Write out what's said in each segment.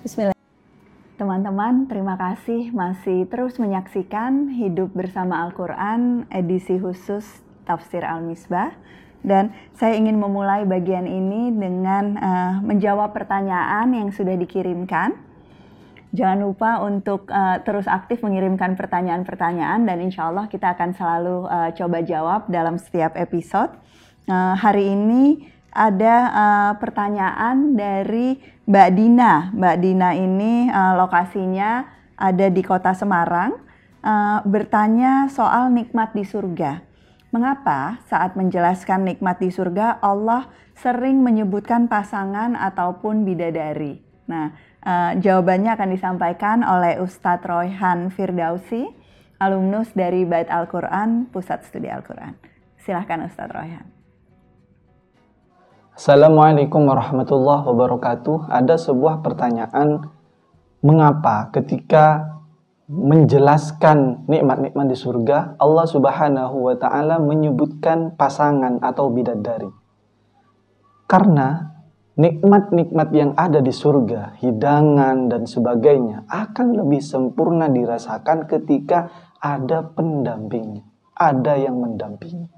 Bismillah. Teman-teman, terima kasih masih terus menyaksikan Hidup Bersama Al-Quran edisi khusus Tafsir Al-Misbah. Dan saya ingin memulai bagian ini dengan menjawab pertanyaan yang sudah dikirimkan. Jangan lupa untuk terus aktif mengirimkan pertanyaan-pertanyaan dan insya Allah kita akan selalu coba jawab dalam setiap episode. Hari ini ada pertanyaan dari Mbak Dina. Mbak Dina ini lokasinya ada di kota Semarang, bertanya soal nikmat di surga. Mengapa saat menjelaskan nikmat di surga Allah sering menyebutkan pasangan ataupun bidadari? Nah, jawabannya akan disampaikan oleh Ustaz Royhan Firdausi, alumnus dari Bait Al-Quran, Pusat Studi Al-Quran. Silahkan Ustaz Royhan. Assalamualaikum warahmatullahi wabarakatuh. Ada sebuah pertanyaan, mengapa ketika menjelaskan nikmat-nikmat di surga, Allah Subhanahu wa Ta'ala menyebutkan pasangan atau bidadari? Karena nikmat-nikmat yang ada di surga, hidangan dan sebagainya, akan lebih sempurna dirasakan ketika ada pendampingnya, ada yang mendampingi.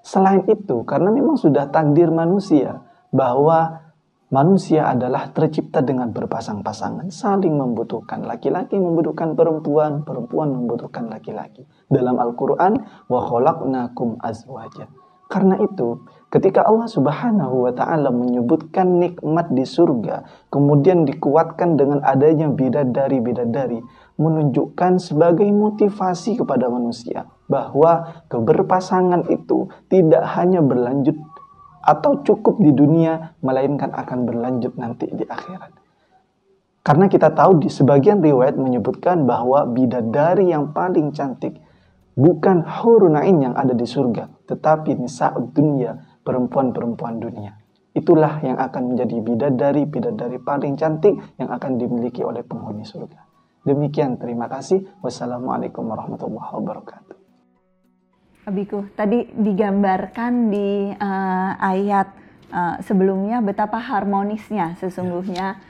Selain itu, karena memang sudah takdir manusia bahwa manusia adalah tercipta dengan berpasang-pasangan, saling membutuhkan. Laki-laki membutuhkan perempuan, perempuan membutuhkan laki-laki. Dalam Al-Quran, wa khalaqnakum azwaja. Karena itu, ketika Allah Subhanahu wa Ta'ala menyebutkan nikmat di surga, kemudian dikuatkan dengan adanya bidadari-bidadari, menunjukkan sebagai motivasi kepada manusia bahwa keberpasangan itu tidak hanya berlanjut atau cukup di dunia, melainkan akan berlanjut nanti di akhirat. Karena kita tahu di sebagian riwayat menyebutkan bahwa bidadari yang paling cantik bukan hurun ain yang ada di surga, tetapi nisa'ud dunia, perempuan-perempuan dunia. Itulah yang akan menjadi bidadari-bidadari paling cantik yang akan dimiliki oleh penghuni surga. Demikian, terima kasih. Wassalamualaikum warahmatullahi wabarakatuh. Abiku, tadi digambarkan di ayat sebelumnya betapa harmonisnya sesungguhnya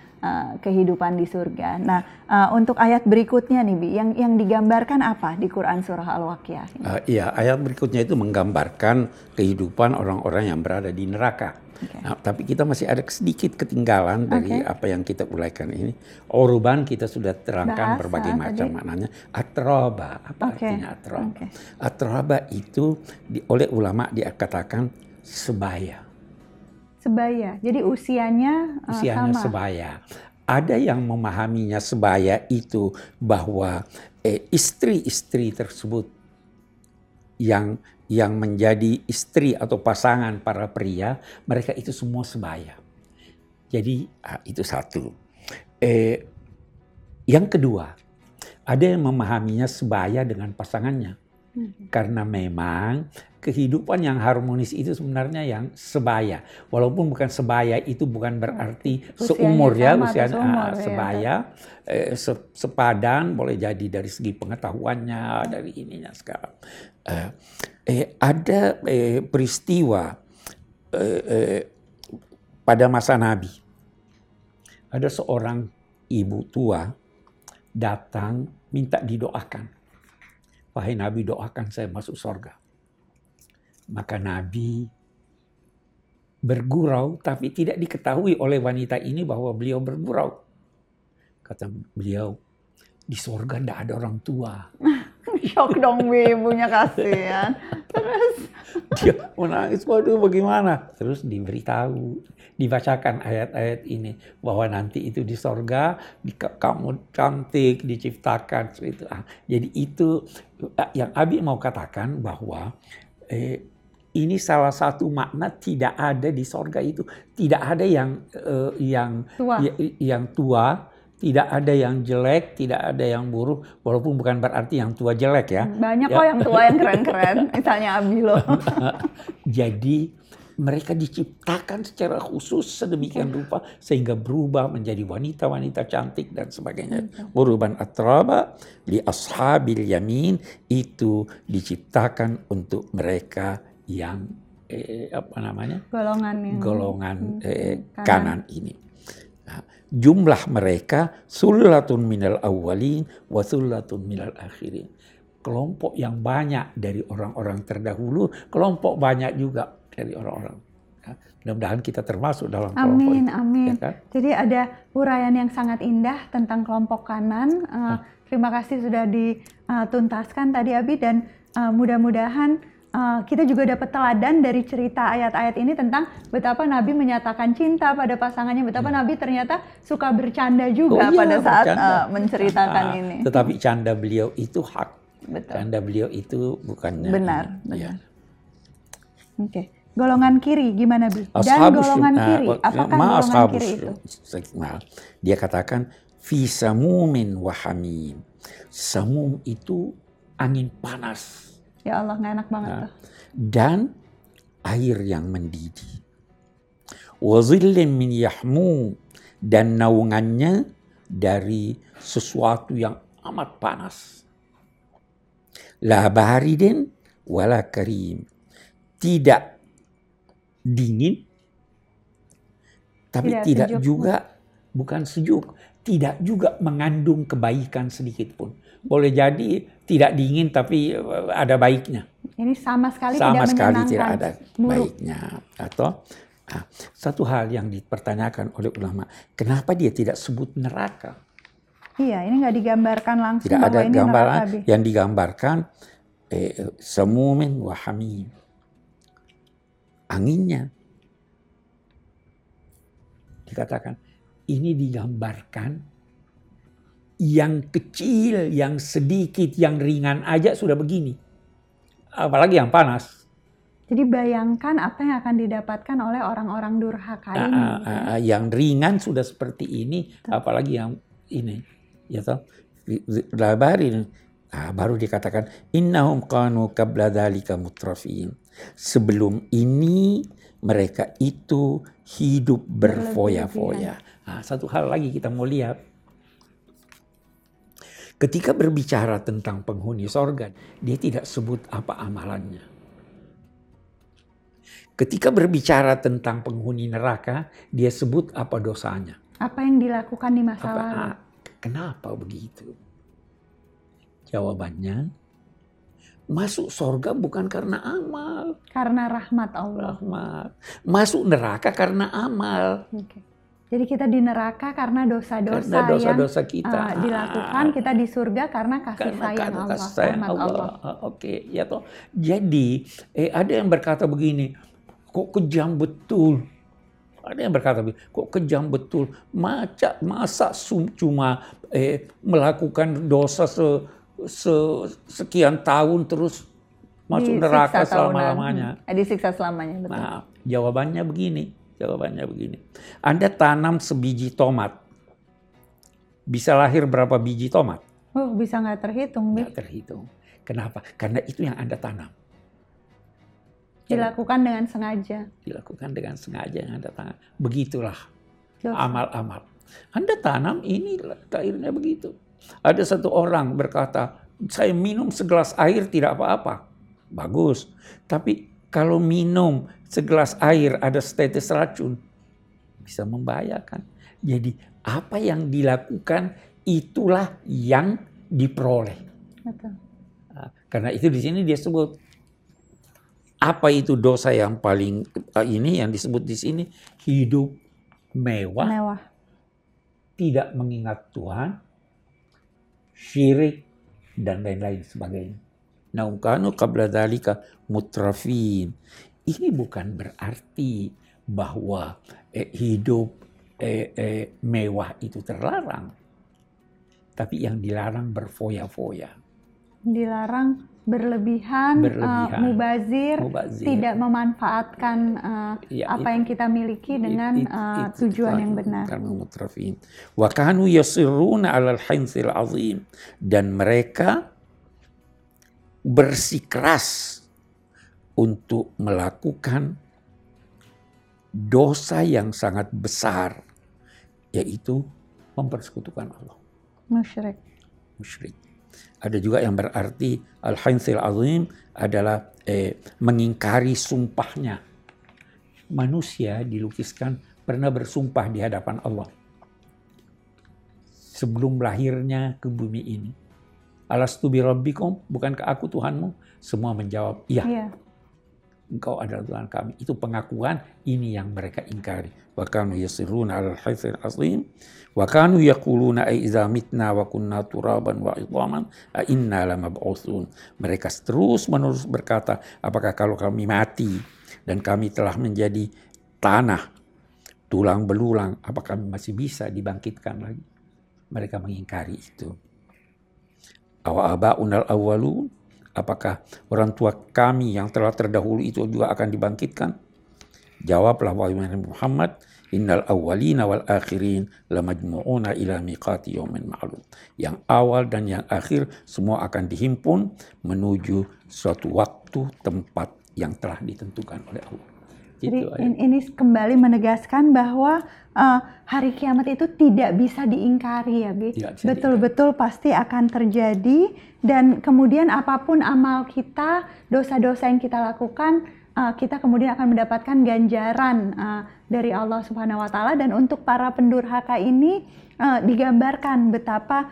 kehidupan di surga. Nah, untuk ayat berikutnya nih, Bi, yang digambarkan apa di Quran surah Al-Waqi'ah? Iya, ayat berikutnya itu menggambarkan kehidupan orang-orang yang berada di neraka. Okay. Nah, tapi kita masih ada sedikit ketinggalan dari apa yang kita uraikan ini. Uruban kita sudah terangkan bahasa, berbagai macam maknanya. Atroba, apa artinya atroba? Okay. Atroba itu oleh ulama dikatakan sebaya. Sebaya, jadi usianya sama. Sebaya. Ada yang memahaminya sebaya itu bahwa istri-istri tersebut yang menjadi istri atau pasangan para pria, mereka itu semua sebaya. Jadi itu satu. Yang kedua, ada yang memahaminya sebaya dengan pasangannya. Karena memang kehidupan yang harmonis itu sebenarnya yang sebaya. Walaupun bukan sebaya itu bukan berarti seumur ya, usianya sebaya, sepadan boleh jadi dari segi pengetahuannya, dari ininya sekarang. Ada peristiwa pada masa Nabi. Ada seorang ibu tua datang minta didoakan. Wahai Nabi, doakan saya masuk surga. Maka Nabi bergurau, tapi tidak diketahui oleh wanita ini bahwa beliau bergurau. Kata beliau, di surga tidak ada orang tua. Syok dong, ibunya kasihan. Terus dia menangis, waduh bagaimana? Terus diberitahu, dibacakan ayat-ayat ini bahwa nanti itu di surga kamu cantik diciptakan itu. Jadi itu yang Abi mau katakan bahwa ini salah satu makna tidak ada di surga itu, tidak ada yang tua. Tidak ada yang jelek, tidak ada yang buruk, walaupun bukan berarti yang tua jelek ya. Banyak kok yang tua yang keren-keren, misalnya Abi loh. Jadi mereka diciptakan secara khusus sedemikian rupa sehingga berubah menjadi wanita-wanita cantik dan sebagainya. Uruban atraba li ashabil yamin itu diciptakan untuk mereka yang golongan kanan ini. Jumlah mereka sullatun minal awwalin wa sullatun minal akhirin. Kelompok yang banyak dari orang-orang terdahulu, kelompok banyak juga dari orang-orang. Mudah-mudahan kita termasuk dalam kelompok. Amin, itu. Amin. Ya kan? Jadi ada uraian yang sangat indah tentang kelompok kanan. Terima kasih sudah dituntaskan tadi Abi, dan mudah-mudahan kita juga dapat teladan dari cerita ayat-ayat ini tentang betapa Nabi menyatakan cinta pada pasangannya, betapa Nabi ternyata suka bercanda juga pada saat menceritakan ini. Tetapi canda beliau itu hak. Betul. Canda beliau itu bukannya benar. Oke. Okay. Golongan kiri gimana Bi? Dan golongan kiri, apakah golongan kiri itu? Dia katakan fi samumin wa hamim. Samum itu angin panas. Ya Allah, nggak enak banget tuh. Dan air yang mendidih. Wa zillin min yahmum, dan naungannya dari sesuatu yang amat panas. La baridin wala karim. Tidak dingin, tapi tidak juga bukan sejuk, tidak juga mengandung kebaikan sedikit pun. Boleh jadi tidak dingin tapi ada baiknya. Ini sama sekali tidak ada baiknya. Atau satu hal yang dipertanyakan oleh ulama, kenapa dia tidak sebut neraka? Iya, ini nggak digambarkan langsung. Tidak ada gambaran yang digambarkan samumin wa hamim. Anginnya, dikatakan ini digambarkan yang kecil, yang sedikit, yang ringan aja sudah begini, apalagi yang panas. Jadi bayangkan apa yang akan didapatkan oleh orang-orang durhaka ini. Yang ringan sudah seperti ini, apalagi yang ini, ya toh. Labarin. Baru dikatakan innahum kanu qabla dzalika mutrafin. Sebelum ini mereka itu hidup berfoya-foya. Satu hal lagi kita mau lihat. Ketika berbicara tentang penghuni surga, dia tidak sebut apa amalannya. Ketika berbicara tentang penghuni neraka, dia sebut apa dosanya. Apa yang dilakukan di masa lalu. Kenapa begitu? Jawabannya, masuk surga bukan karena amal. Karena rahmat Allah. Masuk neraka karena amal. Okay. Jadi kita di neraka karena dosa-dosa yang kita dilakukan. Kita di surga karena kasih sayang Allah. Oke, ya toh. Jadi ada yang berkata begini, kok kejam betul. Ada yang berkata, kok kejam betul. Masa cuma melakukan dosa sekian tahun terus masuk neraka selama-lamanya. Disiksa selamanya, betul. Nah, jawabannya begini. Anda tanam sebiji tomat. Bisa lahir berapa biji tomat? Bisa nggak terhitung, Bi. Nggak terhitung. Kenapa? Karena itu yang Anda tanam. Dilakukan dengan sengaja yang Anda tanam. Begitulah amal-amal. Anda tanam ini akhirnya begitu. Ada satu orang berkata, saya minum segelas air tidak apa-apa. Bagus. Tapi kalau minum segelas air ada setetes racun, bisa membahayakan. Jadi apa yang dilakukan itulah yang diperoleh. Betul. Karena itu di sini dia sebut. Apa itu dosa yang paling ini yang disebut di sini? Hidup mewah. Tidak mengingat Tuhan. Syirik dan lain-lain sebagainya. Naum kanu qabla dzalika mutrafin. Ini bukan berarti bahwa hidup mewah itu terlarang. Tapi yang dilarang berfoya-foya. Dilarang berlebihan. Mubazir, tidak memanfaatkan yang kita miliki dengan tujuan yang benar. Wa kanu yasirruna 'alal hinsil 'azim, dan mereka bersikeras untuk melakukan dosa yang sangat besar, yaitu mempersekutukan Allah. Musyrik. Ada juga yang berarti al-hinsil azim adalah mengingkari sumpahnya. Manusia dilukiskan pernah bersumpah di hadapan Allah. sebelum lahirnya ke bumi ini. Alastu birabbikum, bukankah aku Tuhanmu? Semua menjawab, iya. Ya. Engkau adalah Tuhan kami. Itu pengakuan, ini yang mereka ingkari. Wa kanu yasirruna 'alal haithil 'azim wa kanu yaquluna a idza mitna wa kunna turaban wa 'idhaman a inna lamab'utsun. Mereka terus-menerus berkata, apakah kalau kami mati dan kami telah menjadi tanah, tulang belulang, apakah kami masih bisa dibangkitkan lagi? Mereka mengingkari itu. Awa aba'unal awwalun, apakah orang tua kami yang telah terdahulu itu juga akan dibangkitkan? Jawablah wahai Muhammad, innal awwalina wal akhirin lamajmu'una ila miqati yaumin ma'lum. Yang awal dan yang akhir semua akan dihimpun menuju suatu waktu tempat yang telah ditentukan oleh Allah. Jadi ini kembali menegaskan bahwa hari kiamat itu tidak bisa diingkari ya, Bi. Betul-betul pasti akan terjadi, dan kemudian apapun amal kita, dosa-dosa yang kita lakukan, kita kemudian akan mendapatkan ganjaran dari Allah Subhanahu wa taala. Dan untuk para pendurhaka ini digambarkan betapa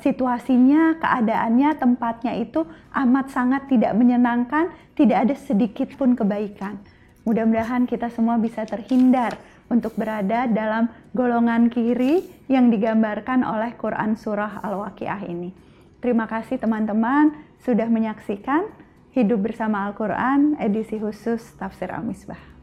situasinya, keadaannya, tempatnya itu amat sangat tidak menyenangkan, tidak ada sedikit pun kebaikan. Mudah-mudahan kita semua bisa terhindar untuk berada dalam golongan kiri yang digambarkan oleh Quran Surah Al-Waqi'ah ini. Terima kasih teman-teman sudah menyaksikan Hidup Bersama Al-Quran edisi khusus Tafsir Al-Misbah.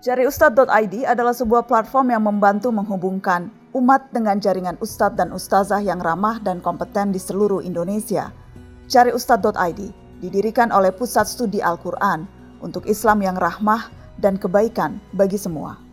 Cariustadz.id adalah sebuah platform yang membantu menghubungkan umat dengan jaringan ustadz dan ustazah yang ramah dan kompeten di seluruh Indonesia. Cariustadz.id didirikan oleh Pusat Studi Al-Quran untuk Islam yang rahmah dan kebaikan bagi semua.